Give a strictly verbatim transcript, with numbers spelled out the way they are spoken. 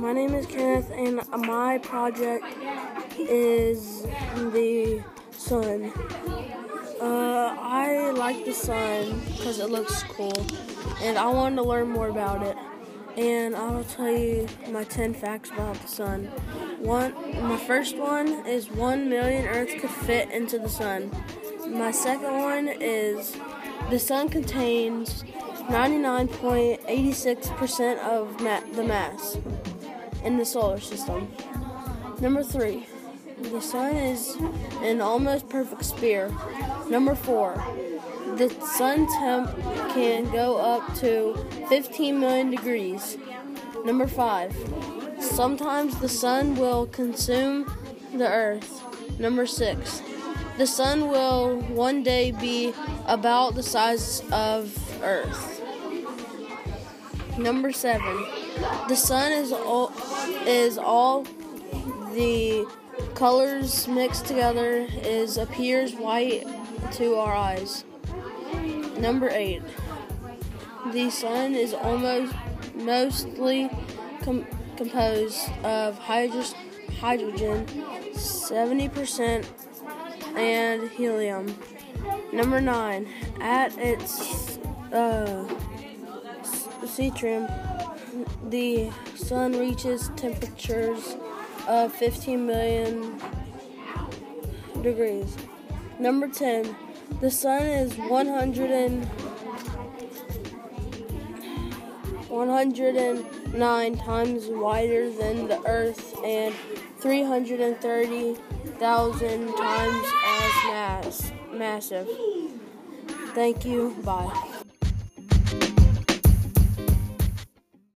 my name is Kenneth, and my project is the sun. Uh, I like the sun because it looks cool, and I wanted to learn more about it. And I'll tell you my ten facts about the sun. One, my first one is one million Earths could fit into the sun. My second one is the sun contains ninety-nine point eight six percent of ma- the mass in the solar system. Number three, the sun is an almost perfect sphere. Number four, the sun temp can go up to fifteen million degrees. Number five, sometimes the sun will consume the earth. Number six, the sun will one day be about the size of earth. Number seven, the sun is all, is all the colors mixed together is appears white to our eyes. Number eight, the sun is almost mostly com- composed of hydro- hydrogen, seventy percent, and helium. Number nine, at its uh, centrum, the sun reaches temperatures of fifteen million degrees. Number ten, the sun is one hundred and one hundred nine times wider than the Earth and three hundred thirty thousand times as mass, massive. Thank you. Bye.